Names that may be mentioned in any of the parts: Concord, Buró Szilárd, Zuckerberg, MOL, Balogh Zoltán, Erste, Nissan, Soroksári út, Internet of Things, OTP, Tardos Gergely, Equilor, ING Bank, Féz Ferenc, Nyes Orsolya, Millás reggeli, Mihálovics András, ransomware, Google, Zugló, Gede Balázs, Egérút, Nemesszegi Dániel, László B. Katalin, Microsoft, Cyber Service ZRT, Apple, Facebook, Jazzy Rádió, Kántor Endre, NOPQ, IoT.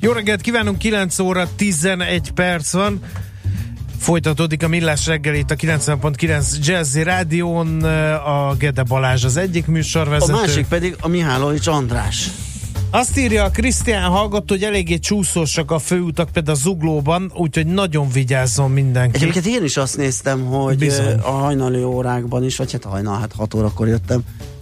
Jó reggelt kívánunk, 9 óra 11 perc van. Folytatódik a Millás reggeli itt a 90.9 Jazzy Rádión. A Gede Balázs az egyik műsorvezető. A másik pedig a Mihálovics András. Azt írja a Krisztián hallgató, hogy eléggé csúszósak a főutak, például a Zuglóban, úgyhogy nagyon vigyázzon mindenki. Egyébként én is azt néztem, hogy bizony. A hajnali órákban is, vagy hát 6 órakor jöttem,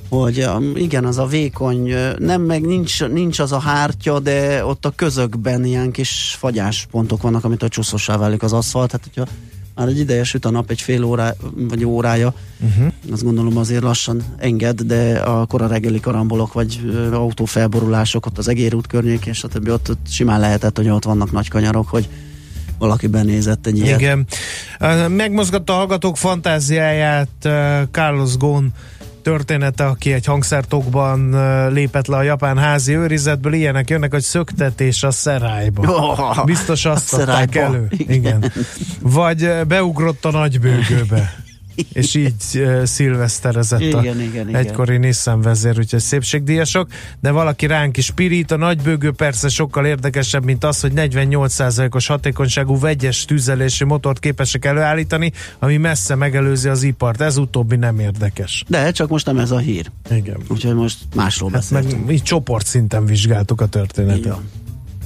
hogy igen, az a vékony, nem meg nincs az a hártya, de ott a közökben ilyen kis fagyáspontok vannak, amit a csúszossá válik az aszfalt, hát hogyha már egy ideje süt a nap, egy fél óra, vagy órája, azt gondolom azért lassan enged, de a kora reggeli karambolok, vagy autófelborulások ott az Egérút környékén, és stb. Ott simán lehetett, hogy ott vannak nagy kanyarok, hogy valaki benézett egy ilyet. Igen. Megmozgatta a hallgatók fantáziáját Carlos Ghosn története, aki egy hangszertokban lépett le a japán házi őrizetből, ilyenek jönnek, hogy szöktetés a szerályba. Oh, biztos azt adták elő. Igen. Vagy beugrott a nagybőgőbe. És így szilveszterezett igen. Egykori Nissan vezér, úgyhogy szépségdíjasok, de valaki ránk is pirít, a nagybőgő persze sokkal érdekesebb, mint az, hogy 48%-os hatékonyságú vegyes tüzelésű motort képesek előállítani, ami messze megelőzi az ipart, ez utóbbi nem érdekes. De csak most nem ez a hír. Igen. Úgyhogy most másról beszéltünk. Hát mi csoportszinten vizsgáltuk a történetet. Igen.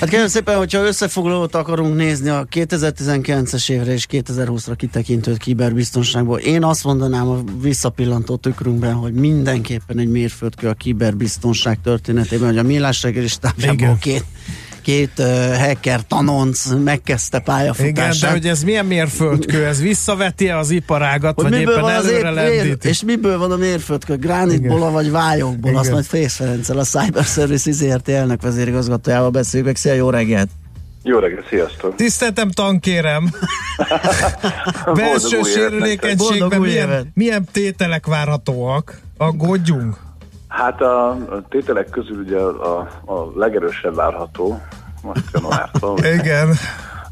Hát kérem szépen, hogyha összefoglalót akarunk nézni a 2019-es évre és 2020-ra kitekintő kiberbiztonságból, én azt mondanám a visszapillantó tükrünkben, hogy mindenképpen egy mérföldkő a kiberbiztonság történetében, hogy a Millás reggeli stábjából két hacker tanonc megkezdte pályafutását. Igen, de hogy ez milyen mérföldkő? Ez visszaveti-e az iparágat, hogy vagy éppen előre lendíti? És miből van a mérföldkő? Gránitból vagy vályokból? Igen. Azt majd Féz Ferenccel, a Cyber Service ZRT elnök vezérigazgatójával beszéljük meg. Szia, jó reggelt! Jó reggelt, sziasztok! Tiszteltem tankérem! Belső sérülékenységben milyen tételek várhatóak? Aggódjunk? Hát a tételek közül ugye a legerősebb várható, most januártól. Igen.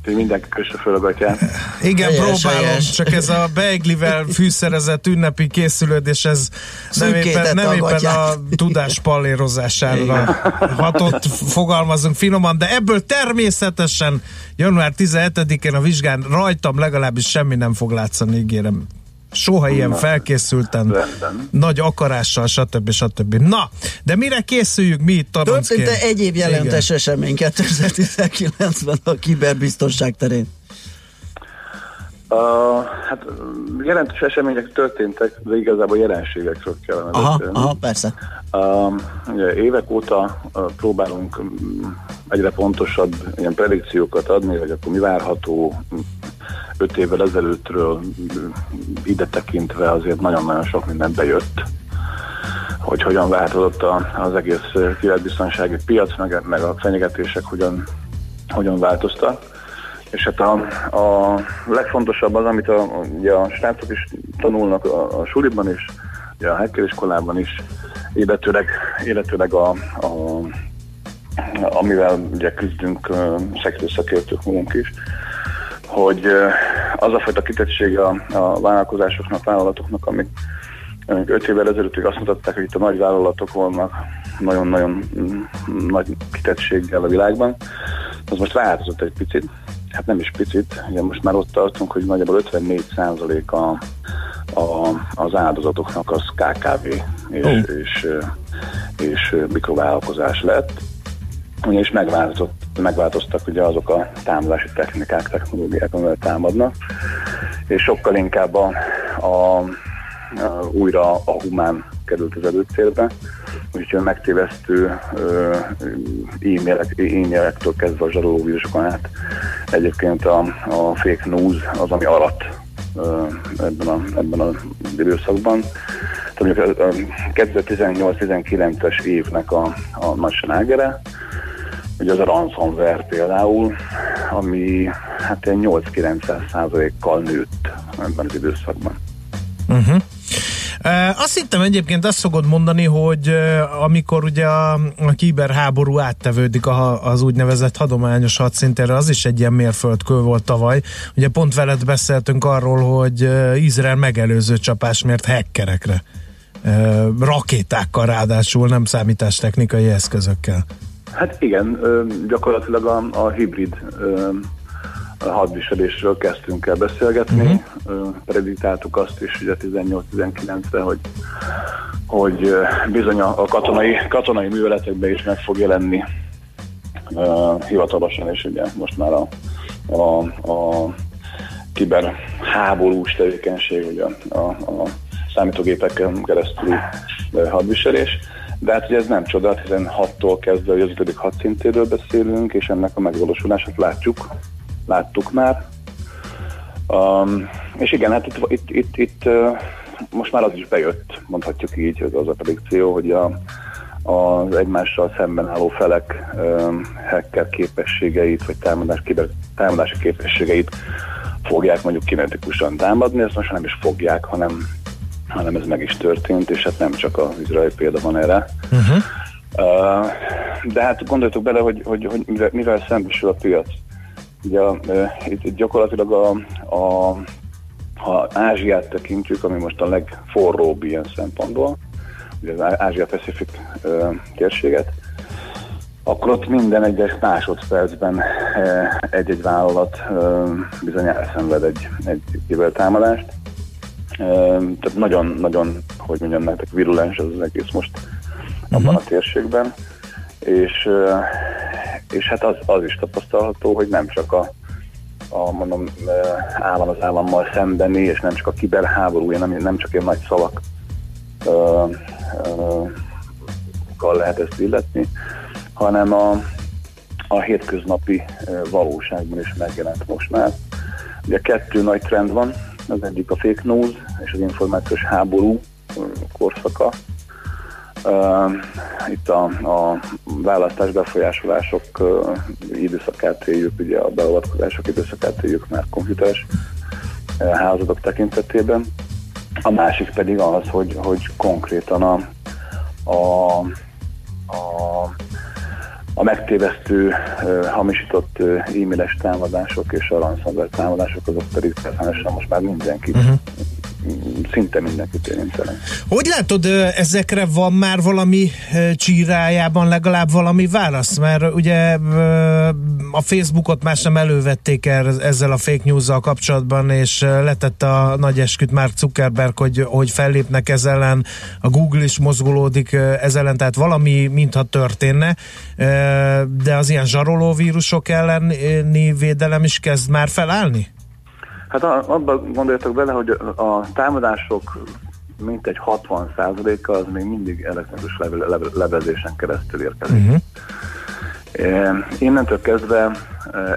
Mindenki kösse föl a gatyán. Igen, próbálom, csak ez a beiglivel fűszerezett ünnepi készülődés, ez nem éppen a tudás pallérozására hatott, fogalmazunk finoman, de ebből természetesen január 17-én a vizsgán rajtam legalábbis semmi nem fog látszani, ígérem. Soha ilyen felkészültem, nagy akarással, stb. Na, de mire készüljük mi itt taroncként? Történt egyéb jelentős esemény 2019-ben a kiberbiztonság terén? Hát jelentős események történtek, de igazából jelenségekről kellene beszélni. Aha, persze. Évek óta próbálunk egyre pontosabb ilyen predikciókat adni, hogy akkor mi várható. 5 évvel ezelőttről ide tekintve azért nagyon-nagyon sok minden bejött, hogy hogyan változott az egész kiberbiztonsági piac, meg a fenyegetések hogyan változtak. És hát a legfontosabb az, amit a srácok is tanulnak a suliban is, a hackeriskolában is, illetőleg amivel ugye küzdünk szektorszakértők magunk is, hogy az a fajta kitettsége a vállalkozásoknak, vállalatoknak, amik 5 évvel ezelőtt azt mutatták, hogy itt a nagy vállalatok vannak nagyon-nagyon nagy kitettséggel a világban, az most változott egy picit, hát nem is picit, ugye most már ott tartunk, hogy nagyjából 54% az áldozatoknak az KKV és mikrovállalkozás lett, ugye is megváltozott Megváltoztak ugye azok a támadási technikák, technológiák, amivel támadnak, és sokkal inkább újra a humán került az előtérbe, úgyhogy megtévesztő e-mailektől kezdve a zsaroló vírusokon át. Egyébként a fake news az, ami alatt ebben az időszakban. Tehát mondjuk a 2018-19-es évnek a nagy slágere, ugye az a ransomware például, ami hát 8-900%-kal nőtt ebben az időszakban. Uh-huh. Azt hittem egyébként, azt szokod mondani, hogy amikor ugye a kiberháború áttevődik az úgynevezett hadományos hadszintérre, az is egy ilyen mérföldkő volt tavaly. Ugye pont veled beszéltünk arról, hogy Izrael megelőző csapás mért hackerekre. Rakétákkal ráadásul, nem számítástechnikai eszközökkel. Hát igen, gyakorlatilag a hibrid hadviselésről kezdtünk el beszélgetni, preditáltuk azt is ugye 18-19-re, hogy bizony a katonai műveletekben is meg fog jelenni hivatalosan, és ugye most már a kiberháborús tevékenység, ugye a számítógépeken keresztüli hadviselés. De hát ugye ez nem csoda, 16-tól kezdve az 5. hadszintéről beszélünk, és ennek a megvalósulását láttuk már. És igen, hát itt most már az is bejött, mondhatjuk így, hogy az a predikció, hogy az egymással szemben álló felek hacker képességeit, vagy támadási képességeit fogják mondjuk kinetikusan támadni, ezt most nem is fogják, hanem ez meg is történt, és hát nem csak az izraeli példa van erre. Uh-huh. De hát gondoltuk bele, hogy mivel szembesül a piac. Ugye itt gyakorlatilag ha Ázsiát tekintjük, ami most a legforróbb ilyen szempontból, ugye az Ázsia-Pacific térséget, akkor ott minden egyes másodpercben egy-egy vállalat bizony elszenved egy kibertámadást. Tehát nagyon-nagyon, hogy mondjam nektek, virulens az egész most abban a térségben, és hát az is tapasztalható, hogy nem csak mondom, állam az állammal szembeni, és nem csak a kiberháború, nem csak ilyen nagy szavakkal lehet ezt illetni, hanem a hétköznapi valóságban is megjelent most már. Ugye 2 nagy trend van, az egyik a fake news és az információs háború korszaka. Itt a választás befolyásolások időszakát éljük, ugye a beavatkozások időszakát éljük már komputeres hálózatok tekintetében. A másik pedig az, hogy konkrétan a megtévesztő, hamisított e-mailes támadások és a ransomware támadások, azok pedig természetesen most már mindenkit, szinte mindenkit érintenek. Hogy látod, ezekre van már valami csírájában legalább valami válasz? Mert ugye a Facebookot már sem elővették ezzel a fake news-zal kapcsolatban, és letett a nagy esküt már Zuckerberg, hogy fellépnek ez ellen, a Google is mozgulódik ez ellen, tehát valami mintha történne, de az ilyen zsaroló vírusok elleni védelem is kezd már felállni? Hát abban gondoljatok bele, hogy a támadások mintegy 60%-a az még mindig elektronikus levelezésen keresztül érkezik. Uh-huh. Innentől kezdve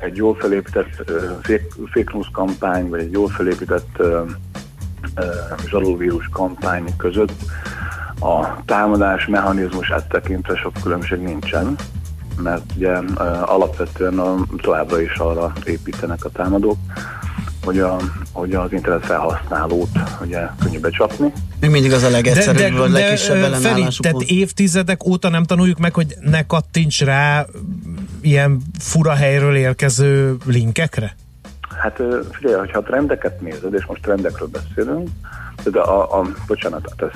egy jól felépített fake news kampány, vagy egy jól felépített zsarolóvírus kampány között a támadás mechanizmusát tekintve sok különbség nincsen, mert ugye alapvetően továbbra is arra építenek a támadók, hogy az internet felhasználót ugye könnyű becsapni. Még mindig az a legegyszerűbb, a legkisebb ellenállásuk. Tehát évtizedek óta nem tanuljuk meg, hogy ne kattints rá ilyen fura helyről érkező linkekre? Hát figyelj, hogyha trendeket nézed, és most trendekről beszélünk, de a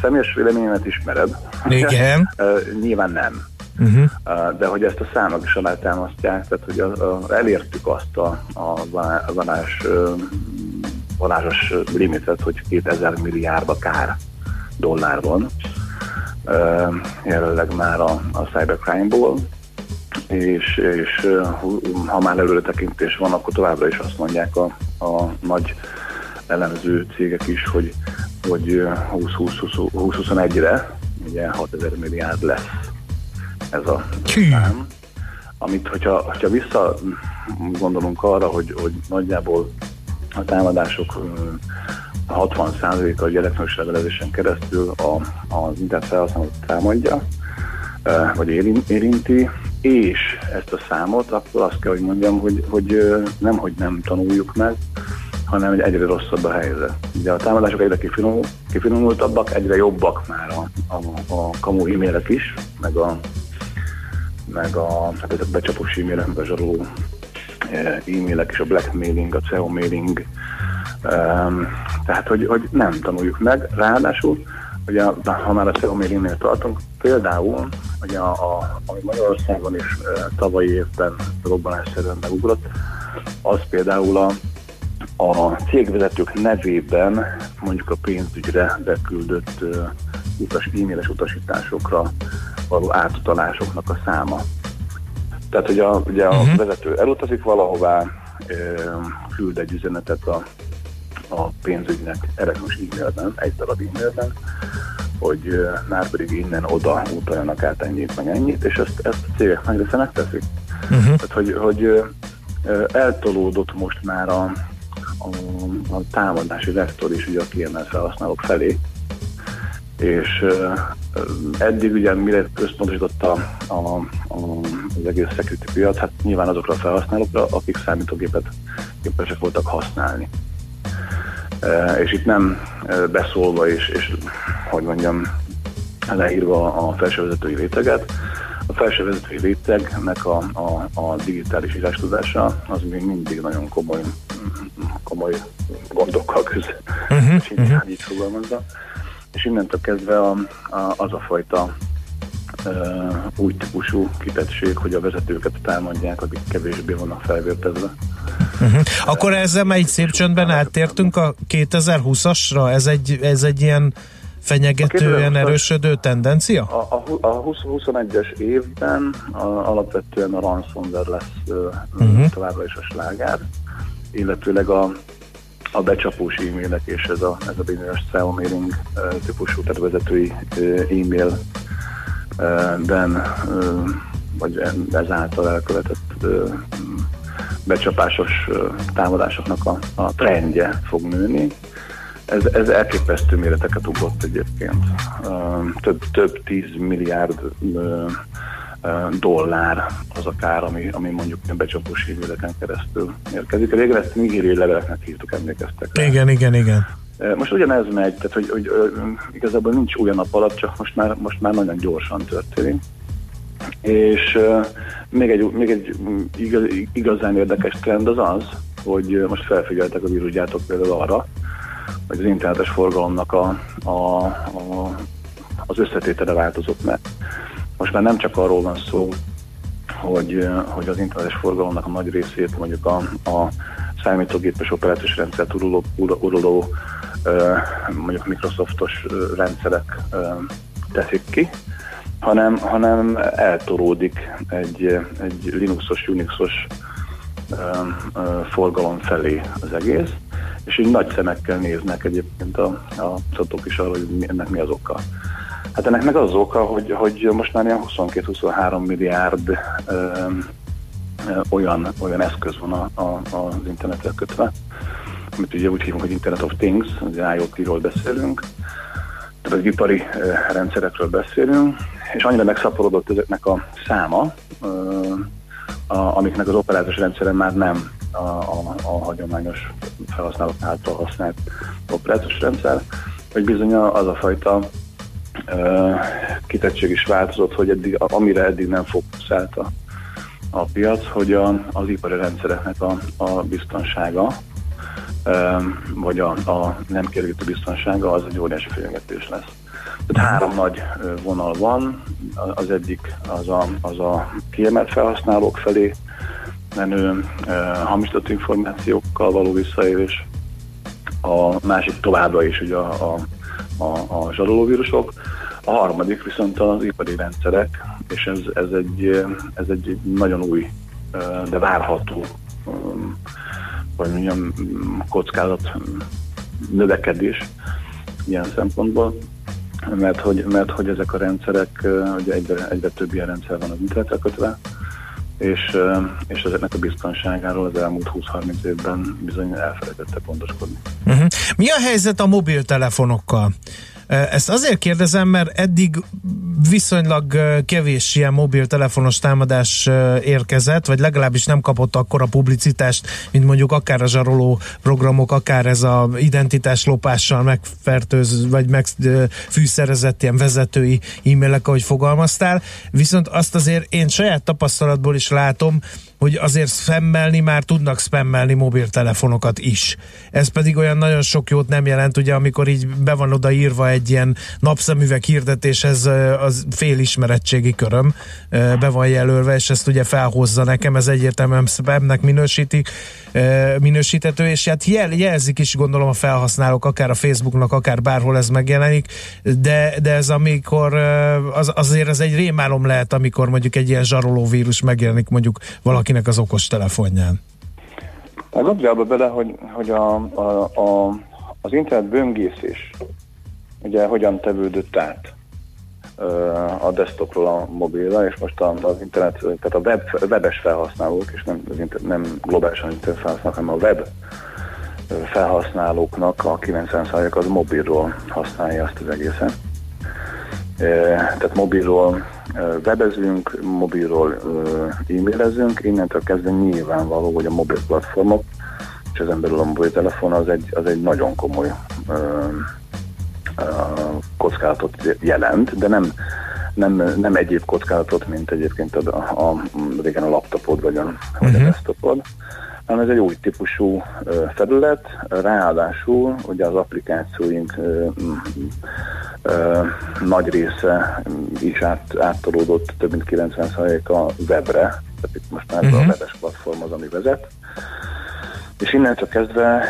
személyes véleményemet ismered. Igen. Nyilván nem. Uh-huh. De hogy ezt a számok is alátámasztják, tehát hogy elértük azt a varázsos limitet, hogy 2000 milliárd akár dollár van jelenleg már a cybercrime-ból, és ha már előretekintés van, akkor továbbra is azt mondják a nagy elemző cégek is, hogy 2021-re ugye 6000 milliárd lesz ez a szám. Amit, hogyha vissza gondolunk arra, hogy nagyjából a támadások 60%-a elektronikus levelezésen keresztül az internet felhasználót támadja, vagy érinti, és ezt a számot, akkor azt kell, hogy mondjam, hogy nem tanuljuk meg, hanem hogy egyre rosszabb a helyzet. Ugye a támadások egyre kifinomultabbak, egyre jobbak már a kamu e-mailek is, meg a becsapós e-mailek, meg a zsaroló e-mailek és a blackmailing, a CEO mailing, tehát hogy nem tanuljuk meg, ráadásul, ugye, ha már a CEO mailingnél tartunk, például, ugye ami Magyarországon is tavalyi évben robbanásszerűen megugrott, az például a cégvezetők nevében mondjuk a pénzügyre beküldött e-mailes utasításokra való átutalásoknak a száma. Tehát, hogy a vezető elutazik valahová, küld egy üzenetet a pénzügynek elektronikus e-mailben, egy darab e-mailben, hogy már pedig innen oda utaljanak át ennyit, meg ennyit, és ezt a cégek nagyrészt megteszik. Tehát, hogy eltolódott most már a támadási vektor is ugye a kiemelt felhasználók felé, és eddig ugye mire központosított az egész security piac, hát nyilván azokra a felhasználókra, akik számítógépet képesek voltak használni. És itt nem beszólva és hogy mondjam, leírva a felsővezetői réteget, a felsővezetői rétegnek a digitális írástudása az még mindig nagyon komoly gondokkal küzd, így fogalmazza. És innentől kezdve az a fajta új típusú kitettség, hogy a vezetőket támadják, akik kevésbé vannak felvértezve. Akkor ezzel egy szép csöndben áttértünk a 2020-asra? Ez egy ilyen fenyegetően erősödő tendencia? A 2021-es évben alapvetően a ransomware lesz továbbra is a slágár, illetőleg a becsapós e-mailek és ez a bizonyos CEO mailing típusú, tehát vezetői e-mailben vagy ezáltal elkövetett becsapásos támadásoknak a trendje fog nőni. Ez elképesztő méreteket ugrott egyébként. Több 10 milliárd dollár az a kár, ami mondjuk becsapós e-maileken keresztül érkezik. Régen ezt nigériai leveleknek hívtuk, emlékeztek rá. Igen. Most ugyanez megy, tehát hogy igazából nincs új nap alatt, csak most már nagyon gyorsan történik. És még egy igazán érdekes trend az az, hogy most felfigyeltek a vírusgyártók például arra, hogy az internetes forgalomnak az összetétele változott meg. Most már nem csak arról van szó, hogy az internetes forgalomnak a nagy részét mondjuk a számítógépes operációs rendszert uruló mondjuk Microsoftos rendszerek teszik ki, hanem eltoródik egy Linuxos, Unixos forgalom felé az egész, és így nagy szemekkel néznek egyébként a kutatók is arra, hogy ennek mi az oka. Hát ennek meg az oka, hogy most már ilyen 22-23 milliárd olyan eszköz van az internetre kötve, amit ugye úgy hívunk, hogy Internet of Things, az IoT-ról beszélünk, tehát az ipari rendszerekről beszélünk, és annyira megszaporodott ezeknek a száma, amiknek az operációs rendszeren már nem a hagyományos felhasználók által használt operációs rendszer, hogy bizony az a fajta kitettség is változott, hogy amire eddig nem fókuszált a piac, hogy az ipari rendszereknek a biztonsága, vagy a nem kielégítő biztonsága, az egy óriási fenyegetés lesz. Tehát három nagy vonal van, az egyik az a kiemelt felhasználók felé menő hamisított információkkal való visszaélés, a másik továbbra is ugye a zsarolóvírusok, A harmadik viszont az ipari rendszerek, és ez egy nagyon új, de várható, vagy mondjam, kockázat növekedés ilyen szempontból, mert hogy ezek a rendszerek, ugye egyre több ilyen rendszer van az internetre kötve, és ezeknek a biztonságáról az elmúlt 20-30 évben bizony elfelejtette pontoskodni. Uh-huh. Mi a helyzet a mobiltelefonokkal? Ezt azért kérdezem, mert eddig viszonylag kevés ilyen mobiltelefonos támadás érkezett, vagy legalábbis nem kapott akkora publicitást, mint mondjuk akár a zsaroló programok, akár ez a identitáslopással megfertőz, vagy megfűszerezett ilyen vezetői e-mailek, ahogy fogalmaztál. Viszont azt azért én saját tapasztalatból is látom, hogy azért spammelni már tudnak spammelni mobiltelefonokat is. Ez pedig olyan nagyon sok jót nem jelent, ugye, amikor így be van odaírva egy ilyen napszemüveg hirdetés, ez az félismerettségi köröm be van jelölve, és ezt ugye felhozza nekem, ez egyértelműen spamnek minősíthető, és hát jelzik is, gondolom, a felhasználók, akár a Facebooknak, akár bárhol ez megjelenik, de ez amikor, azért ez egy rémálom lehet, amikor mondjuk egy ilyen zsaroló vírus megjelenik mondjuk valakinek az okos telefonján. Gondoljál bele, hogy az internet böngészés ugye hogyan tevődött át a desktopról a mobilra, és most az internet, tehát a webes felhasználók, és nem globálisan internet felhasználók, hanem a web felhasználóknak a 90% az mobilról használja azt az egészen. Tehát mobilról webezünk, mobilról e-mailezünk, innentől kezdve nyilvánvaló, hogy a mobil platformok, és ezen belül a mobiltelefon az egy nagyon komoly kockázatot jelent, de nem egyéb kockázatot, mint egyébként régen a laptopod vagy a desktopod, hanem ez egy új típusú felület, ráadásul ugye az applikációink nagy része is áttolódott, több mint 90%-a webre, tehát itt most már a webes platform az, ami vezet. És innentől kezdve,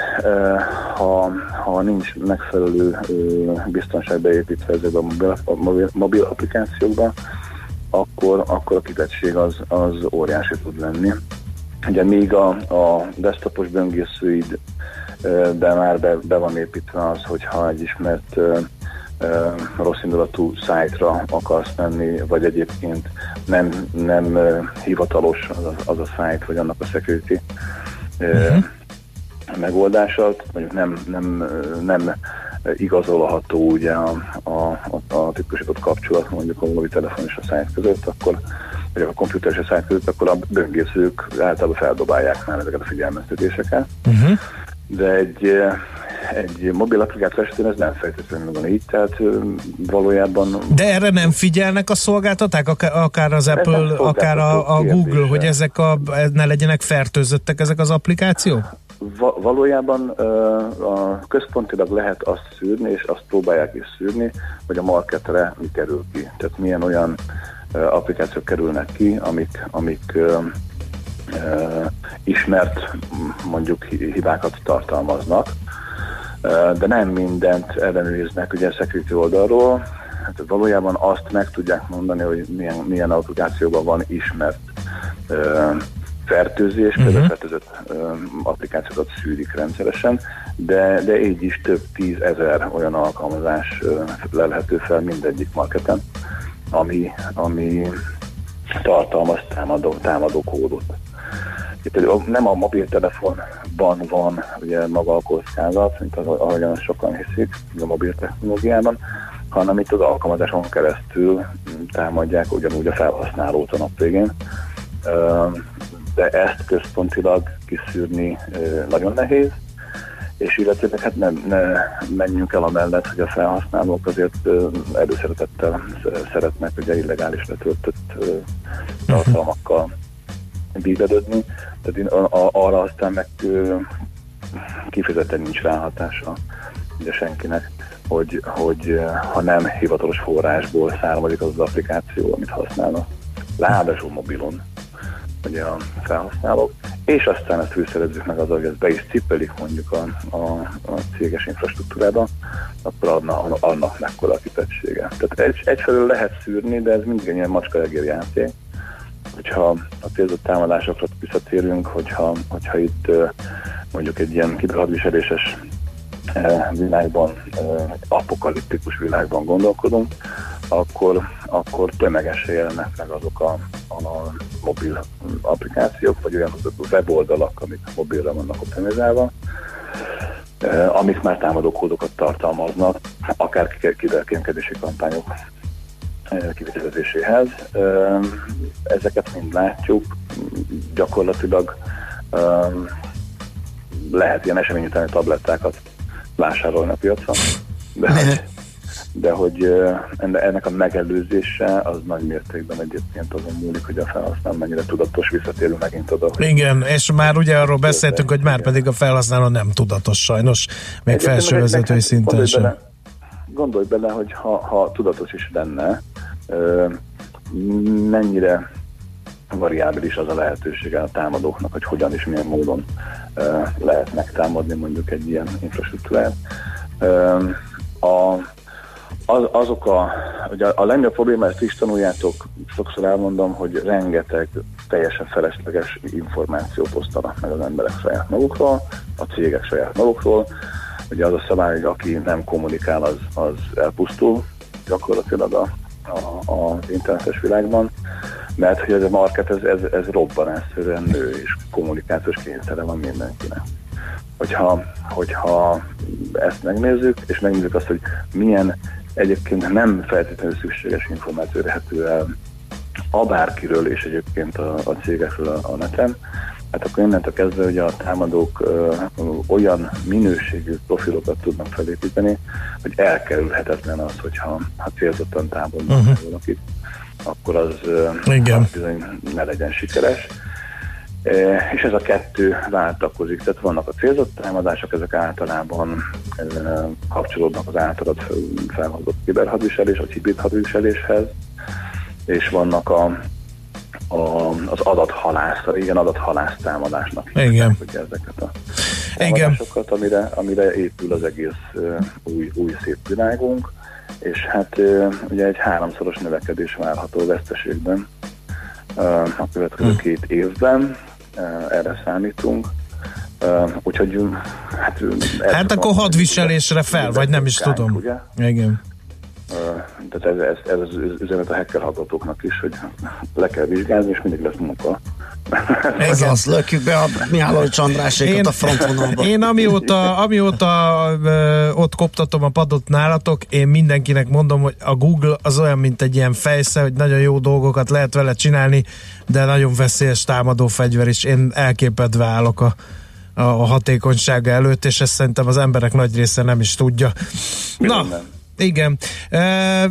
ha nincs megfelelő biztonság beépítve ezekbe a mobil applikációkba, akkor a kitettség az óriási tud lenni. Ugye még a desktopos böngészőidbe már be van építve az, hogyha egy ismert rosszindulatú szájtra akarsz menni, vagy egyébként nem hivatalos az a szájt, vagy annak a security megoldása, mondjuk nem igazolható ugye a titkosított kapcsolat mondjuk a mobiltelefon és a szájt között, akkor vagy a komputer és a szájt között, akkor a böngészők általában feldobálják már ezeket a figyelmeztetéseket. Uh-huh. De egy mobil applikáció esetén ez nem feltétlenül van így, tehát valójában... De erre nem figyelnek a szolgáltatók, akár az Apple, akár a Google, hogy ezek ne legyenek fertőzöttek ezek az applikációk? Valójában a központilag lehet azt szűrni, és azt próbálják is szűrni, hogy a marketre mi kerül ki. Tehát milyen olyan applikációk kerülnek ki, amik ismert mondjuk hibákat tartalmaznak, de nem mindent ellenőriznek ugye a security oldalról, hát valójában azt meg tudják mondani, hogy milyen applikációban van ismert fertőzés, például fertőzött applikációkat szűrik rendszeresen, de így is több 10 000 olyan alkalmazás lelhető fel mindegyik marketen, ami tartalmaz támadó kódot. Itt nem a mobiltelefonban van ugye maga a kockázat, mint ahogyan sokan hiszik a mobil technológiában, hanem itt az alkalmazáson keresztül támadják ugyanúgy a felhasználót a nap végén. De ezt központilag kiszűrni nagyon nehéz, és illetve hát ne menjünk el amellett, hogy a felhasználók azért előszeretettel szeretnek ugye illegális letöltött tartalmakkal bívedődni, tehát arra aztán meg kifejezetten nincs ráhatása ugye senkinek, hogy ha nem hivatalos forrásból származik az applikáció, amit használnak, ráadásul mobilon ugye a felhasználók, és aztán ezt fűszerezzük meg azzal, hogy ezt be is cippelik mondjuk a céges infrastruktúrába, attól annak mekkora a kitettsége. Tehát egyfelől lehet szűrni, de ez mindig egy ilyen macska-egér játék. Hogyha a célzott támadásokra visszatérünk, hogyha itt mondjuk egy ilyen kiberhadviseléses világban, apokaliptikus világban gondolkodunk, akkor tömegesen jelennek meg azok a mobil applikációk, vagy olyan weboldalak, amik mobilra vannak optimizálva, amik már támadó kódokat tartalmaznak, akár kiberkémkedési kampányok kivitelezéséhez. Ezeket mind látjuk, gyakorlatilag lehet ilyen esemény utáni tablettákat vásárolni a piacon, de hogy ennek a megelőzése az nagy mértékben egyébként azon múlik, hogy a felhasználó mennyire tudatos, visszatérő megint oda. Igen, és már ugye arról beszéltünk, hogy már pedig a felhasználó nem tudatos sajnos, még felső vezetői szinten sem. Gondolj bele, hogy ha tudatos is lenne, mennyire variábilis az a lehetősége a támadóknak, hogy hogyan és milyen módon lehet megtámadni mondjuk egy ilyen infrastruktúrát. A legnagyobb probléma, ezt is tanuljátok, sokszor elmondom, hogy rengeteg teljesen felesleges információt osztanak meg az emberek saját magukról, a cégek saját magukról. Ugye az a szabály, hogy aki nem kommunikál, az elpusztul gyakorlatilag az internetes világban, mert hogy ez a market, ez robbanásszerűen nő, és kommunikációs kényszere van mindenkinek. Hogyha ezt megnézzük, és megnézzük azt, hogy milyen egyébként nem feltétlenül szükséges információ érhető el a bárkiről, és egyébként a cégekről a neten, hát akkor innentől kezdve, hogy a támadók olyan minőségű profilokat tudnak felépíteni, hogy elkerülhetetlen az, hogyha célzottan távolnak valakit, akkor az bizony ne legyen sikeres. És ez a kettő váltakozik, tehát vannak a célzott támadások, ezek általában kapcsolódnak az általad felhozott kiberhadviselés, vagy hibrid hadviseléshez, és vannak az adathalász, igen, adathalász támadásnak. Igen. Hogy ezeket a támadásokat, amire épül az egész új szép világunk, és hát ugye egy 3-szoros növekedés várható a veszteségben a következő 2 évben, erre számítunk. Úgyhogy hát akkor hadviselésre fel, vagy nem is tudom. Ugye? Igen. Tehát ez az üzenet a hacker hallgatóknak is, hogy le kell vizsgálni, és mindig lesz munka. Ez az, lökjük be a Mihálovics Andrásékat a frontvonalban. Én amióta ott koptatom a padot nálatok, én mindenkinek mondom, hogy a Google az olyan, mint egy ilyen fejsze, hogy nagyon jó dolgokat lehet vele csinálni, de nagyon veszélyes támadó fegyver is. Én elképedve állok a hatékonysága előtt, és ezt szerintem az emberek nagy része nem is tudja. Na, igen.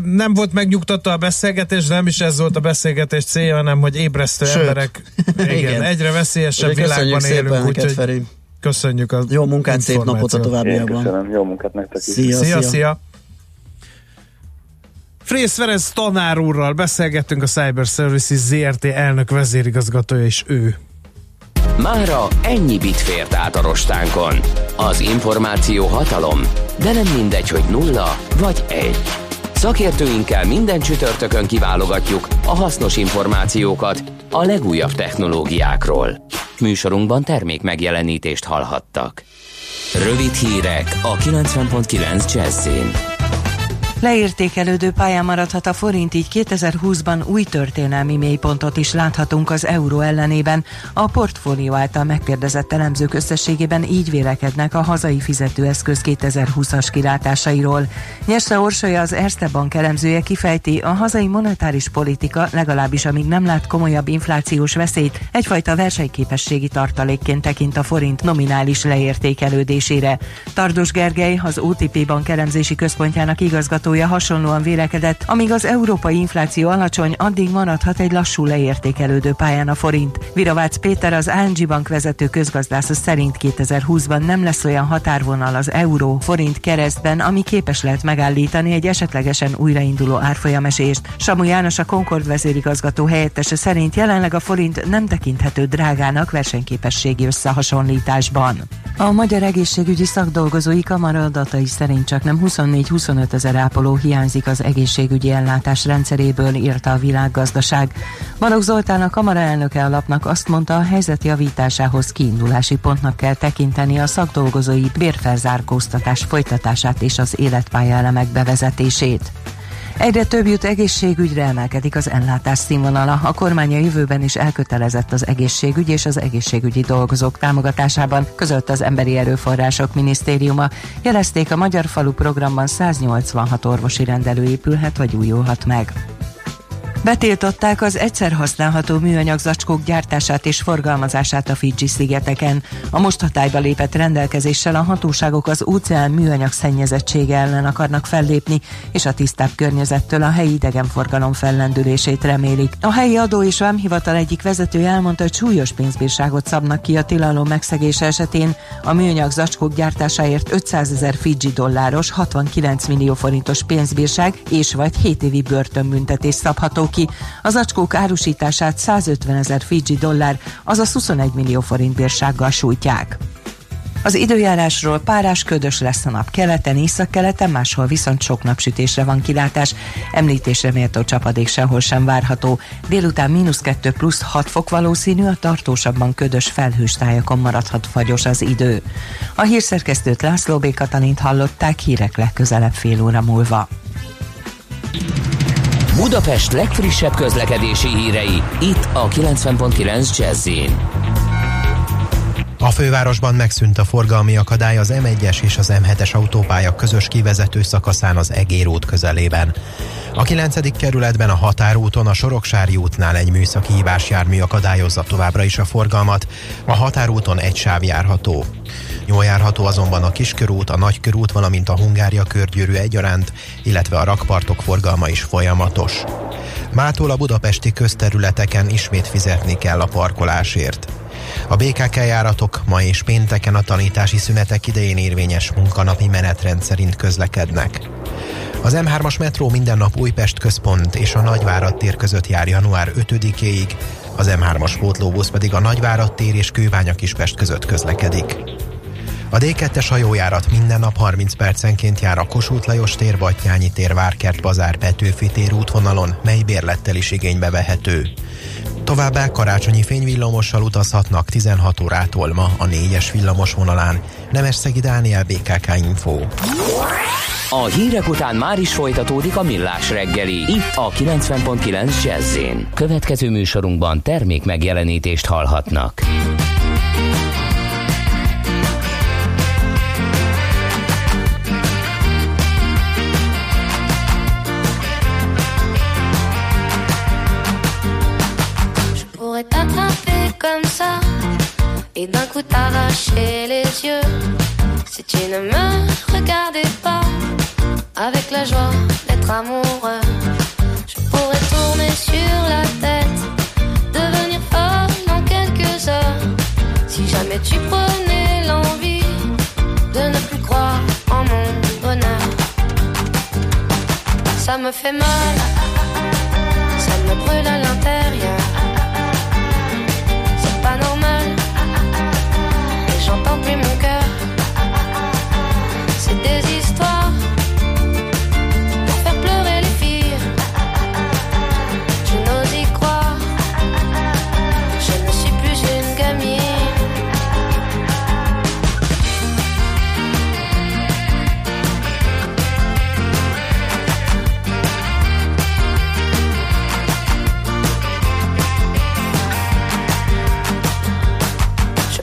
Nem volt megnyugtató a beszélgetés, de nem is ez volt a beszélgetés célja, hanem hogy ébresztő emberek. Igen. Egyre veszélyesebb világban élünk, úgyhogy köszönjük az információt. Jó munkát, szép napot a továbbiakban. Jó munkát nektek is. Szia. Féz Ferenc tanár úrral beszélgettünk, a Cyber Services ZRT elnök vezérigazgatója is ő. Mára ennyi bit fért át a rostánkon. Az információ hatalom, de nem mindegy, hogy 0 vagy 1. Szakértőinkkel minden csütörtökön kiválogatjuk a hasznos információkat a legújabb technológiákról. Műsorunkban termék megjelenítést hallhattak. Rövid hírek a 90.9 Jazz-én. Leértékelődő pályán maradhat a forint, így 2020-ban új történelmi mélypontot is láthatunk az euró ellenében. A Portfólió által megkérdezett elemzők összességében így vélekednek a hazai fizetőeszköz 2020-as kilátásairól. Nyesre Orsolya, az Erste bank elemzője kifejti, a hazai monetáris politika, legalábbis amíg nem lát komolyabb inflációs veszélyt, egyfajta versenyképességi tartalékként tekint a forint nominális leértékelődésére. Tardos Gergely, az OTP bank elemzési központjának igazgatója hasonlóan vélekedett, amíg az európai infláció alacsony, addig maradhat egy lassú leértékelődő pályán a forint. Viravácz Péter, az ING Bank vezető közgazdásza szerint 2020-ban nem lesz olyan határvonal az euró-forint keresztben, ami képes lehet megállítani egy esetlegesen újrainduló árfolyamesést. Samu János, a Concord vezérigazgató helyettese szerint jelenleg a forint nem tekinthető drágának versenyképességi összehasonlításban. A Magyar Egészségügyi Szakdolgozói Kamara adatai szerint csaknem 24-25 ezer ápoló hiányzik az egészségügyi ellátás rendszeréből, írta a Világgazdaság. Balogh Zoltán, a kamara elnöke a lapnak azt mondta, a helyzet javításához kiindulási pontnak kell tekinteni a szakdolgozói bérfelzárkóztatás folytatását és az életpályaelemek bevezetését. Egyre több jut egészségügyre, emelkedik az ellátás színvonala. A kormány a jövőben is elkötelezett az egészségügy és az egészségügyi dolgozók támogatásában, közölte az Emberi Erőforrások Minisztériuma. Jelezték, a Magyar Falu programban 186 orvosi rendelő épülhet vagy újulhat meg. Betiltották az egyszer használható műanyag zacskók gyártását és forgalmazását a Fidzsi-szigeteken. A most hatályba lépett rendelkezéssel a hatóságok az óceán műanyag szennyezettsége ellen akarnak fellépni, és a tisztább környezettől a helyi idegenforgalom fellendülését remélik. A helyi adó és vámhivatal egyik vezetője elmondta, hogy súlyos pénzbírságot szabnak ki a tilalom megszegése esetén. A műanyag zacskók gyártásáért 500 000 Fidzsi dolláros, 69 millió forintos pénzbírság és vagy 7 évi börtönbüntetés szabható ki. A zacskók árusítását 150 000 Fidzsi dollár, azaz 21 millió forint bírsággal sújtják. Az időjárásról: párás, ködös lesz a nap keleten, északkeleten, máshol viszont sok napsütésre van kilátás. Említésre méltó csapadék sehol sem várható. Délután -2 + 6 fok valószínű, a tartósabban ködös, felhős tájakon maradhat fagyos az idő. A hírszerkesztőt, László B. Katalint hallották. Hírek legközelebb fél óra múlva. Budapest legfrissebb közlekedési hírei, itt a 90.9 Jazz-in. A fővárosban megszűnt a forgalmi akadály az M1-es és az M7-es autópálya közös kivezető szakaszán az Egérút közelében. A 9. kerületben a határúton, a Soroksári útnál egy műszaki hívás jármű akadályozza továbbra is a forgalmat, a határúton egy sáv járható. Jól járható azonban a Kiskörút, a Nagykörút, valamint a Hungária körgyűrű egyaránt, illetve a rakpartok forgalma is folyamatos. Mától a budapesti közterületeken ismét fizetni kell a parkolásért. A BKK járatok ma és pénteken a tanítási szünetek idején érvényes munkanapi menetrend szerint közlekednek. Az M3-as metró minden nap Újpest központ és a Nagyvárad tér között jár január 5-éig, az M3-as pótlóbusz pedig a Nagyvárad tér és Kőbánya-Kispest között közlekedik. A D2-es hajójárat minden nap 30 percenként jár a Kossuth Lajos tér, Battyányi tér, Várkert bazár, Petőfi tér útvonalon, mely bérlettel is igénybe vehető. Továbbá karácsonyi fényvillamossal utazhatnak 16 órától ma a 4-es villamos vonalán. Nemesszegi Dániel, BKK Info. A hírek után már is folytatódik a Millás reggeli, itt a 90.9 Jazz-én. Következő műsorunkban termék megjelenítést hallhatnak. Comme ça, et d'un coup t'arracher les yeux. Si tu ne me regardais pas avec la joie d'être amoureux, je pourrais tourner sur la tête, devenir folle en quelques heures. Si jamais tu prenais l'envie de ne plus croire en mon bonheur, ça me fait mal, ça me brûle à l'intérieur. J'entends plus mon cœur. C'est des histoires pour faire pleurer les filles. Je n'ose y croire. Je ne suis plus une gamine. Je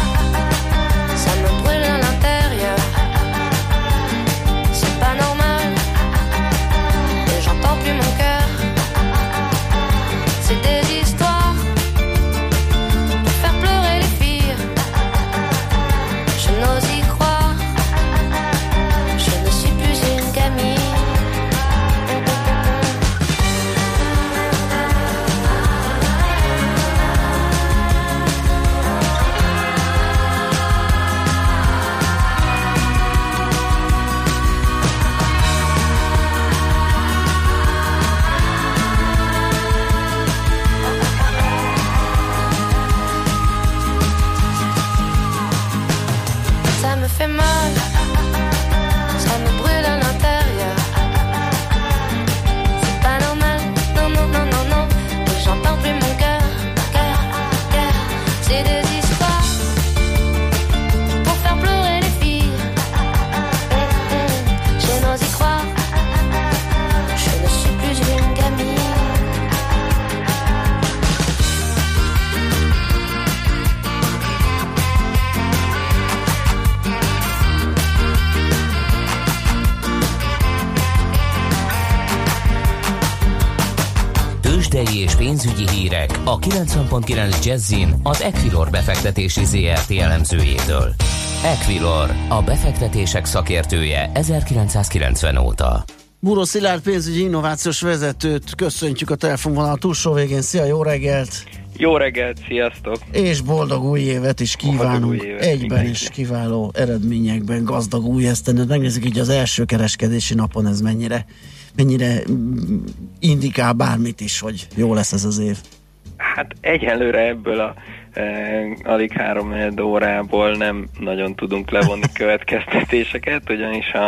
ça me brûle à l'intérieur. C'est pas normal. Plus mon cœur, c'est des histoires pour faire pleurer les filles. Je n'ose y croire, je ne suis plus une. tőzsdei és pénzügyi hírek a 90.9 Jazzin az Equilor befektetési ZRT elemzőjétől. Equilor, a befektetések szakértője 1990 óta. Buró Szilárd pénzügyi innovációs vezetőt köszöntjük a telefonvonal túlsó végén. Szia, jó reggelt! Jó reggelt, sziasztok! És boldog új évet is kívánunk. Évet egyben mindenki. Is kiváló eredményekben gazdag új esztendőt. Megnézzük így az első kereskedési napon, ez mennyire indikál bármit is, hogy jó lesz ez az év. Hát egyelőre ebből a alig 3-4 órából nem nagyon tudunk levonni következtetéseket, ugyanis a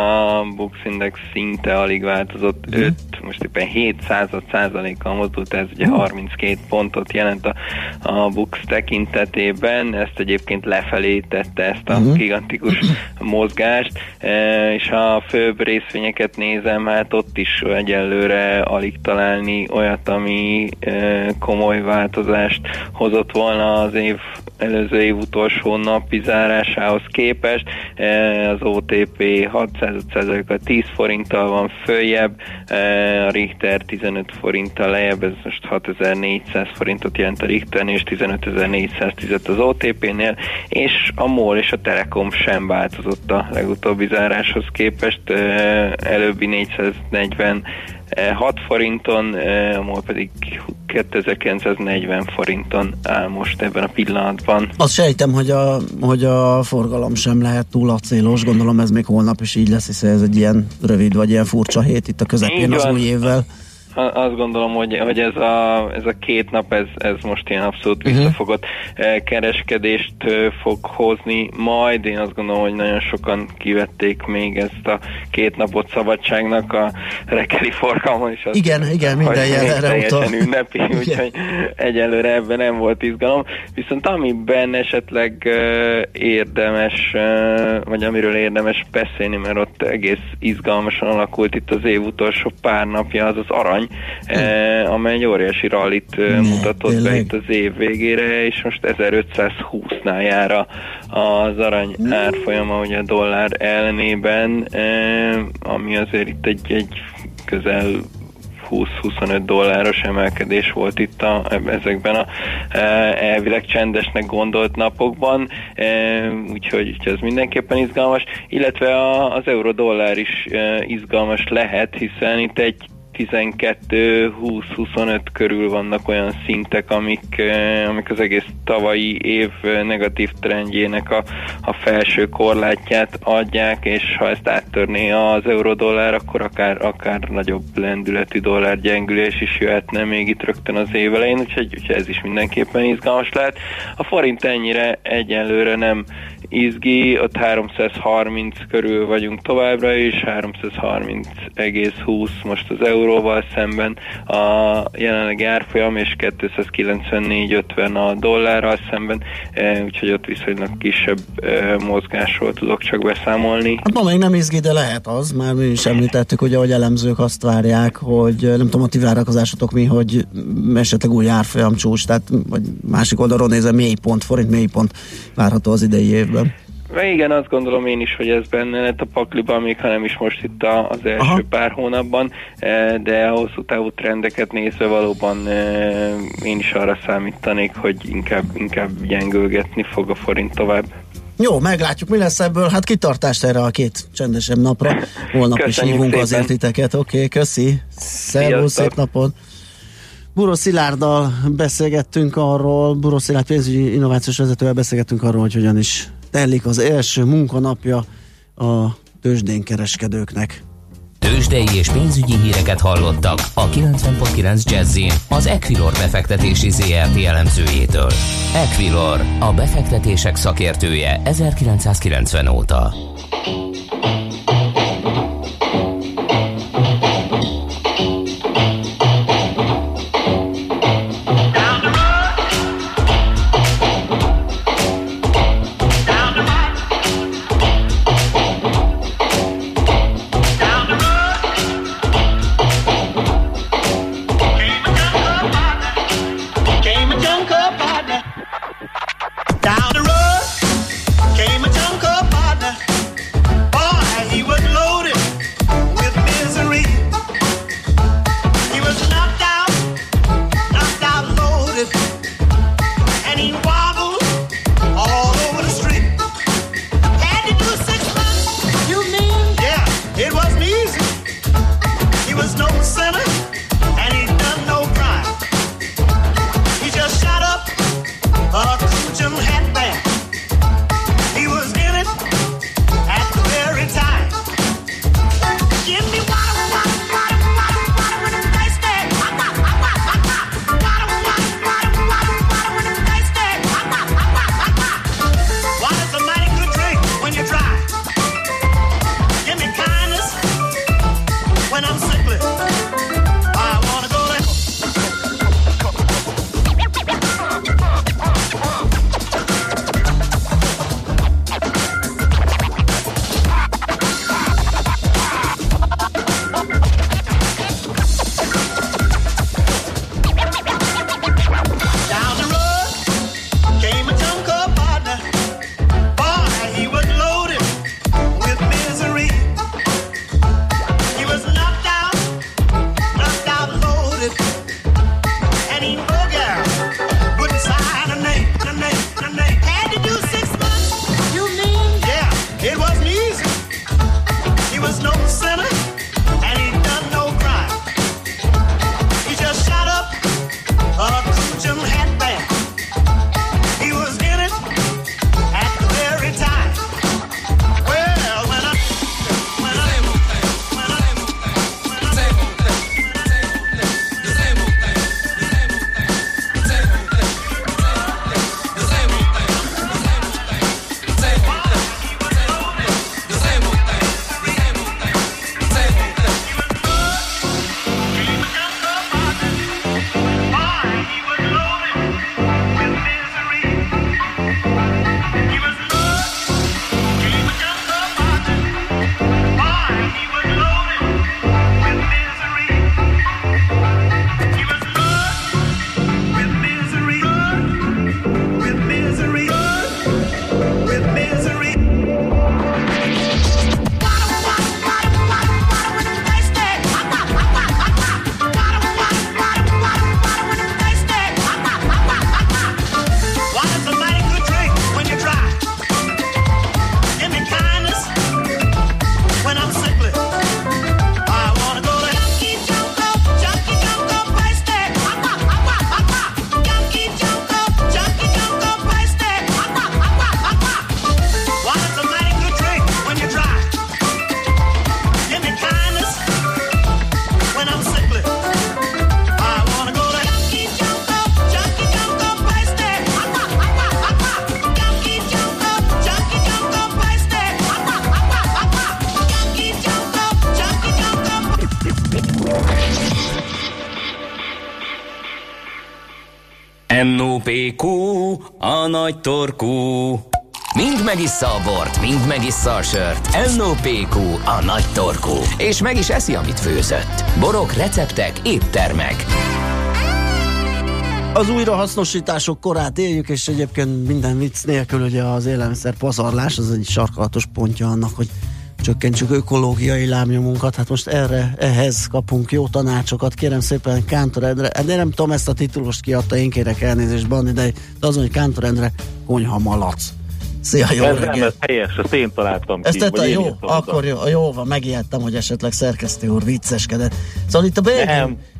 BUX index szinte alig változott, 5, most éppen 0,7%-kal mozdult, ez ugye 32 pontot jelent a BUX tekintetében, ezt egyébként lefelé tette ezt a gigantikus mozgást, és ha a főbb részvényeket nézem, hát ott is egyelőre alig találni olyat, ami komoly változást hozott volna az előző év utolsó napi zárásához képest. Az OTP 600%-a 10 forinttal van följebb, a Richter 15 forinttal lejjebb, ez most 6400 forintot jelent a Richter, és 15410 az OTP-nél, és a MOL és a Telekom sem változott a legutóbbi záráshoz képest, előbbi 446 forinton, a MOL pedig 2940 forinton áll most ebben a pillanatban. Azt sejtem, hogy a forgalom sem lehet túl acélos, gondolom ez még holnap is így lesz, hiszen ez egy ilyen rövid vagy ilyen furcsa hét itt a közepén az új évvel. Azt gondolom, hogy ez a két nap, ez most ilyen abszolút visszafogott kereskedést fog hozni majd. Én azt gondolom, hogy nagyon sokan kivették még ezt a két napot szabadságnak a reggeli forgalmon is. Igen, minden jel erre utal. Ünnepi, úgyhogy egyelőre ebben nem volt izgalom. Viszont amiben esetleg amiről érdemes beszélni, mert ott egész izgalmasan alakult itt az év utolsó pár napja, az arany, amely egy óriási rallit mutatott tényleg be itt az év végére, és most 1520-nál jár az arany árfolyama, ugye a dollár ellenében, ami azért itt egy közel 20-25 dolláros emelkedés volt itt ezekben a elvileg csendesnek gondolt napokban, úgyhogy ez mindenképpen izgalmas, illetve az euró-dollár is izgalmas lehet, hiszen itt egy 12-20-25 körül vannak olyan szintek, amik az egész tavalyi év negatív trendjének a felső korlátját adják, és ha ezt áttörné az euró-dollár, akkor akár nagyobb lendületű dollárgyengülés is jöhetne még itt rögtön az év elején, úgyhogy ez is mindenképpen izgalmas lehet. A forint ennyire egyelőre nem izgi, ott 330 körül vagyunk továbbra is, 330,20 most az euróval szemben a jelenlegi árfolyam, és 294,50 a dollárral szemben, úgyhogy ott viszonylag kisebb mozgásról tudok csak beszámolni. Hát ma még nem izgi, de lehet az, már mi is említettük, ugye, hogy elemzők azt várják, hogy nem tudom, a ti várakozásotok mi, hogy esetleg új árfolyam csúcs, tehát vagy másik oldalról nézve mélypont várható az idei évben. Igen, azt gondolom én is, hogy ez benne lett a pakliban, még ha nem is most itt az első pár hónapban, de a hosszú távú trendeket nézve valóban én is arra számítanék, hogy inkább gyengülgetni fog a forint tovább. Jó, meglátjuk, mi lesz ebből. Hát kitartást erre a két csendesebb napra. Holnap köszönjük, is hívunk azért titeket. Oké, köszi. Szervusz, szép napot. Buró Szilárddal beszélgettünk arról, Buró Szilárd pénzügyi innovációs vezetővel beszélgettünk arról, hogy hogyan is telik az első munkanapja a tőzsdén kereskedőknek. Tőzsdei és pénzügyi híreket hallottak a 90.9 Jazzin az Equilor befektetési ZRT elemzőjétől. Equilor, a befektetések szakértője 1990 óta. Down the road came a jungle partner. NOPQ, a nagy torkú. Mind megissza a bort, mind megissza a sört. NOPQ, a nagy torkú. És meg is eszi, amit főzött. Borok, receptek, éttermek. Az újrahasznosítások korát éljük, és egyébként minden vicc nélkül ugye az élelmiszer pazarlás az egy sarkalatos pontja annak, hogy csökkentsük ökológiai lábnyomunkat. Hát most ehhez kapunk jó tanácsokat. Kérem szépen Kántor Endre, én nem tudom, ezt a titulost kiadta, én kérek elnézést, Bandi, de az, hogy Kántor Endre konyha malac. Szia, jó reggelt! Ez helyes, ezt én találtam ki. Ezt te jó? Akkor jó van, megijedtem, hogy esetleg szerkesztő úr vicceskedett. Szóval itt a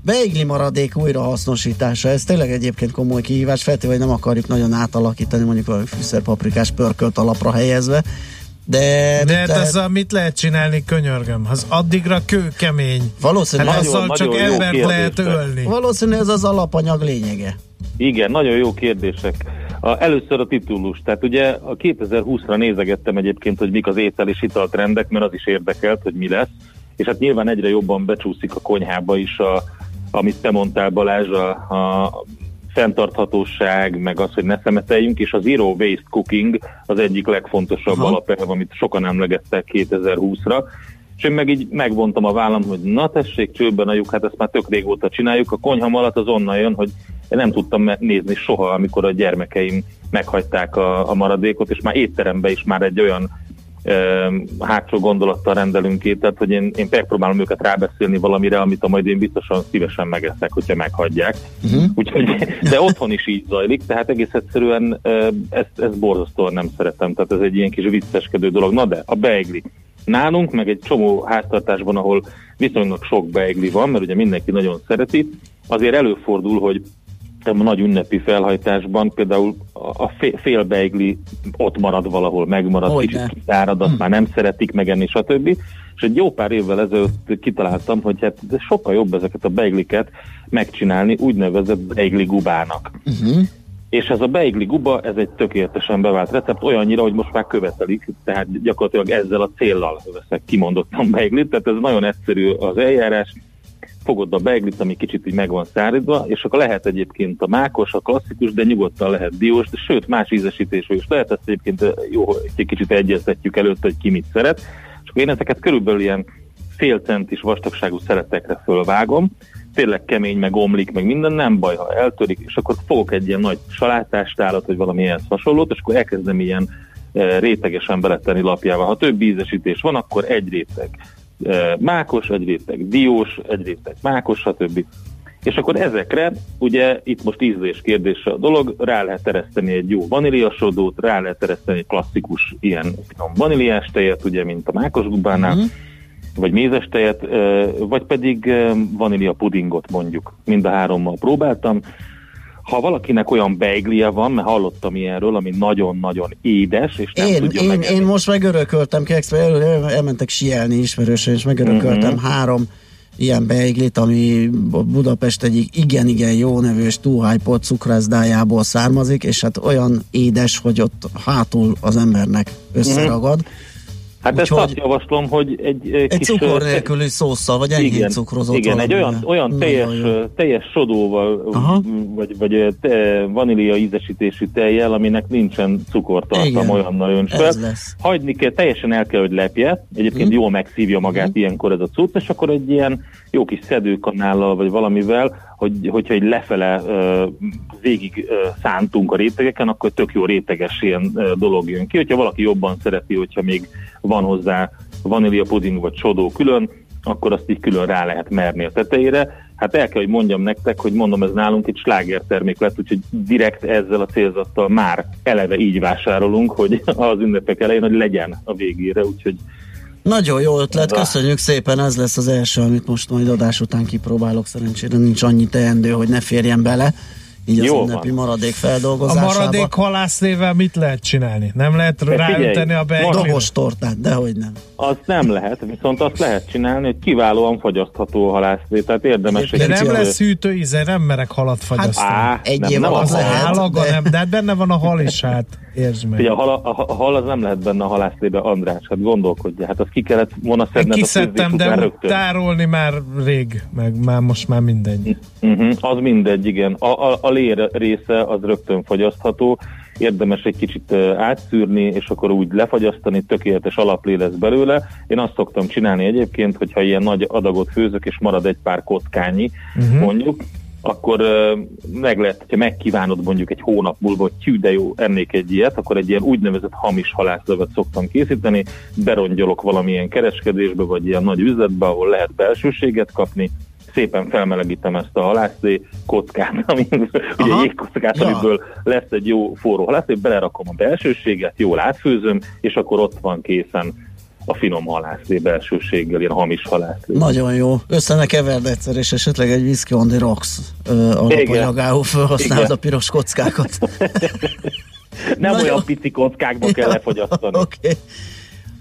beigli maradék újrahasznosítása, ez tényleg egyébként komoly kihívás, feltéve, hogy nem akarjuk nagyon átalakítani, mondjuk valami fűszerpaprikás pörkölt alapra helyezve. De ezzel mit lehet csinálni, könyörgöm? Az addigra kőkemény. Valószínűleg azzal csak embert lehet ölni. Valószínűleg ez az alapanyag lényege. Igen, nagyon jó kérdések. Először a titulus. Tehát ugye a 2020-ra nézegettem egyébként, hogy mik az étel és italtrendek, mert az is érdekelt, hogy mi lesz. És hát nyilván egyre jobban becsúszik a konyhába is, amit te mondtál, Balázs, a fenntarthatóság, meg az, hogy ne szemeteljünk, és a zero waste cooking az egyik legfontosabb alapelv, amit sokan emlegettek 2020-ra. És én meg így megvontam a vállam, hogy na tessék, csőben a lyuk, hát ezt már tök régóta csináljuk. A konyham alatt az onnan jön, hogy én nem tudtam nézni soha, amikor a gyermekeim meghagyták a maradékot, és már étteremben is már egy olyan hátsó gondolattal rendelünk ételt, hogy én megpróbálom őket rábeszélni valamire, amit majd én biztosan szívesen megeszek, hogyha meghagyják. Úgyhogy, de otthon is így zajlik, tehát egész egyszerűen ezt borzasztóan nem szeretem, tehát ez egy ilyen kis vicceskedő dolog. Na de, a beigli. Nálunk, meg egy csomó háztartásban, ahol viszonylag sok beigli van, mert ugye mindenki nagyon szereti, azért előfordul, hogy a nagy ünnepi felhajtásban például a fél beigli ott marad valahol, megmarad, kicsit kitárad, azt már nem szeretik megenni, stb. És egy jó pár évvel ezelőtt kitaláltam, hogy hát sokkal jobb ezeket a beigliket megcsinálni úgynevezett beigli gubának. És ez a beigli guba, ez egy tökéletesen bevált recept, olyannyira, hogy most már követelik, tehát gyakorlatilag ezzel a céllal veszek kimondottan beiglit, tehát ez nagyon egyszerű az eljárás. Fogod a beiglit, ami kicsit így meg van szárítva, és akkor lehet egyébként a mákos, a klasszikus, de nyugodtan lehet diós, sőt más ízesítésű is lehet, ezt egyébként jó, egy kicsit egyeztetjük előtt, hogy ki mit szeret, és akkor én ezeket körülbelül ilyen fél centis vastagságú szeretekre fölvágom, tényleg kemény, meg omlik, meg minden, nem baj, ha eltörik, és akkor fogok egy ilyen nagy salátástálat, vagy valami ehhez hasonlót, és akkor elkezdem ilyen rétegesen beletenni lapjával. Ha több ízesítés van, akkor egy réteg mákos, egy réteg diós, egy réteg mákos, stb. És akkor ezekre, ugye itt most ízlés kérdése a dolog, rá lehet ereszteni egy jó vaníliasodót, rá lehet ereszteni egy klasszikus ilyen finom vaníliás tejet, ugye, mint a mákos gubánál, vagy mézes tejet, vagy pedig vanília pudingot mondjuk. Mind a hárommal próbáltam. Ha valakinek olyan beiglia van, mert hallottam ilyenről, ami nagyon-nagyon édes, és nem tudja megenni. Én most megörököltem, elmentek sielni ismerősen, és megörököltem három ilyen beiglit, ami Budapest egyik igen-igen jó nevű és túlhájpolt cukrászdájából származik, és hát olyan édes, hogy ott hátul az embernek összeragad. Hát ezt azt javaslom, hogy egy kis cukor nélküli szósszal, vagy enyhén cukrozott. Igen, egy olyan teljes sodóval, vagy vanília ízesítésű tejjel, aminek nincsen cukortartalma, olyannal önts fel. Hagyni kell, teljesen el kell, hogy lepje. Egyébként jól megszívja magát ilyenkor ez a cucc, és akkor egy ilyen jó kis szedőkanállal, vagy valamivel, hogyha egy lefele végig szántunk a rétegeken, akkor tök jó réteges ilyen dolog jön ki. Hogyha valaki jobban szereti, hogyha még van hozzá vanília puding vagy sodó külön, akkor azt így külön rá lehet merni a tetejére. Hát el kell, hogy mondjam nektek, hogy mondom, ez nálunk egy slágertermék lett, úgyhogy direkt ezzel a célzattal már eleve így vásárolunk, hogy az ünnepek elején, hogy legyen a végére, úgyhogy nagyon jó ötlet, köszönjük szépen, ez lesz az első, amit most majd adás után kipróbálok, szerencsére nincs annyi teendő, hogy ne férjen bele, így az ünnepi maradék feldolgozásába. A maradék halászlével mit lehet csinálni? Nem lehet ráüteni a beiglit? Dobos tortát, dehogy nem. Azt nem lehet, viszont azt lehet csinálni, hogy kiválóan fagyasztható a halászlé, tehát érdemes. De nem lesz hűtő íze, nem merek halat fagyasztani. Hát, egy év alatt lehet, de hát benne van a hal is, hát érzd meg. Ugye a hal az nem lehet benne a halászlébe, András, hát gondolkodja, hát azt ki kellett volna szedned a fűzésután rögtön. Kiszedtem, de tárolni már rég, meg már most már mindegy. Az mindegy, igen. A lé része az rögtön fogyasztható, érdemes egy kicsit átszűrni, és akkor úgy lefagyasztani, tökéletes alaplé lesz belőle. Én azt szoktam csinálni egyébként, hogyha ilyen nagy adagot főzök, és marad egy pár kockányi, mondjuk, akkor meg lehet, hogyha megkívánod mondjuk egy hónap múlva, hogy tű, de jó, ennék egy ilyet, akkor egy ilyen úgynevezett hamis halászlevet szoktam készíteni, berongyolok valamilyen kereskedésbe, vagy ilyen nagy üzletbe, ahol lehet belsőséget kapni, szépen felmelegítem ezt a halászlé kockát, ugye jégkockát, amiből lesz egy jó forró halászlé, belerakom a belsőséget, jól átfőzöm, és akkor ott van készen a finom halászlé belsőséggel, ilyen hamis halászlé. Nagyon jó. Össze ne keverd egyszer, és esetleg egy whisky on the rocks alapanyagául felhasználod a piros kockákat. Nem nagyon... olyan pici kockákba kell lefogyasztani. Okay.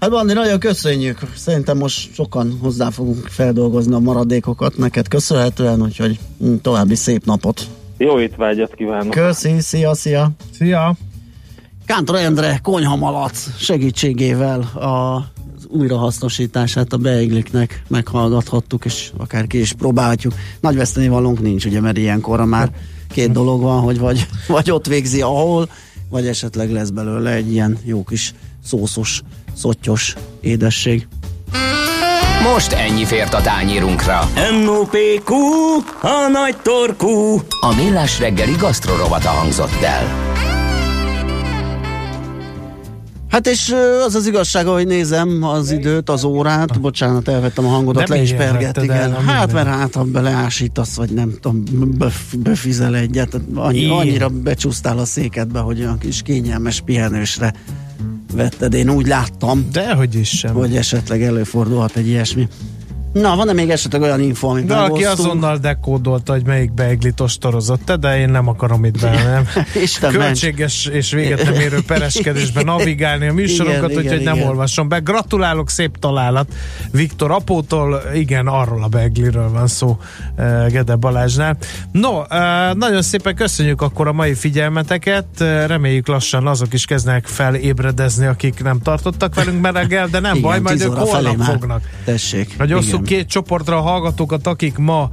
Hát Bandi, nagyon köszönjük. Szerintem most sokan hozzá fogunk feldolgozni a maradékokat neked köszönhetően, úgyhogy további szép napot. Jó étvágyat kívánok. Köszi, szia, szia. Szia. Kántor Endre konyhamalac segítségével a újrahasznosítását a beigliknek meghallgathattuk, és akár ki is próbálhatjuk. Nagy vesztenivalónk nincs, ugye, mert ilyenkorra már két dolog van, hogy vagy ott végzi ahol, vagy esetleg lesz belőle egy ilyen jó kis szószos, szottyos édesség. Most ennyi fért a tányírunkra. M.O.P.Q. a nagy torkú. A Millás reggeli gasztrorovata hangzott el. Hát és az az igazsága, hogy nézem az időt, az órát, bocsánat, elvettem a hangodat, de le is perget, igen. Hát mert ha beleásítasz, vagy nem tudom, befizel egyet, annyira becsúsztál a székedbe, hogy olyan kis kényelmes pihenősre vetted, én úgy láttam. Dehogy is sem. Hogy esetleg előfordulhat egy ilyesmi. Na, van-e még esetleg olyan info, amit de megosztunk? De aki azonnal dekódolta, hogy melyik beiglit ostorozott, de én nem akarom itt bennem. Költséges és véget nem érő pereskedésbe navigálni a műsorokat, úgyhogy nem olvasom be. Gratulálok, szép találat Viktor Apótól, igen, arról a beigliről van szó Gede Balázsnál. No, nagyon szépen köszönjük akkor a mai figyelmeteket, reméljük lassan azok is kezdnek felébredezni, akik nem tartottak velünk mereggel, de nem baj, majd ők holnap fognak. Tessék. Nagyon két csoportra a hallgatókat, akik ma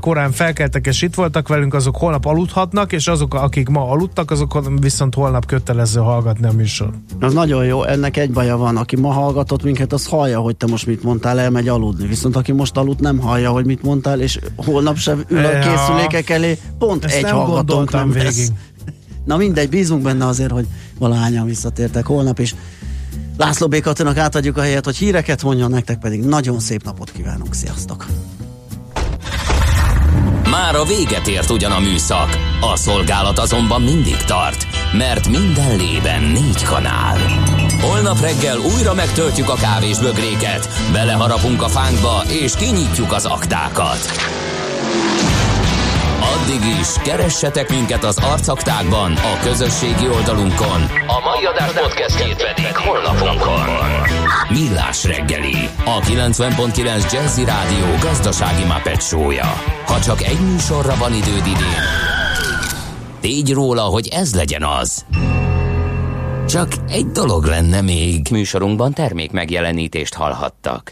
korán felkeltek és itt voltak velünk, azok holnap aludhatnak, és azok, akik ma aludtak, azok viszont holnap kötelező hallgatni a műsor. Az nagyon jó, ennek egy baja van, aki ma hallgatott minket, az hallja, hogy te most mit mondtál, elmegy aludni, viszont aki most aludt, nem hallja, hogy mit mondtál, és holnap sem ül a készülékek elé, pont ezt egy nem hallgatónk nem végig. Lesz. Na mindegy, bízunk benne azért, hogy valahányan visszatértek holnap is. László B. Katinak átadjuk a helyet, hogy híreket mondjon, nektek pedig nagyon szép napot kívánunk. Sziasztok! Már a véget ért ugyan a műszak, a szolgálat azonban mindig tart, mert minden lében 4 kanál. Holnap reggel újra megtöltjük a kávés bögréket, beleharapunk a fánkba és kinyitjuk az aktákat. Addig is, keressetek minket az arcaktákban, a közösségi oldalunkon. A mai adás podcastjét pedig holnapunkon. Millás reggeli, a 90.9 Jazzy Rádió gazdasági Muppet show-ja. Ha csak egy műsorra van időd idén, tégy róla, hogy ez legyen az. Csak egy dolog lenne még. Műsorunkban termék megjelenítést hallhattak.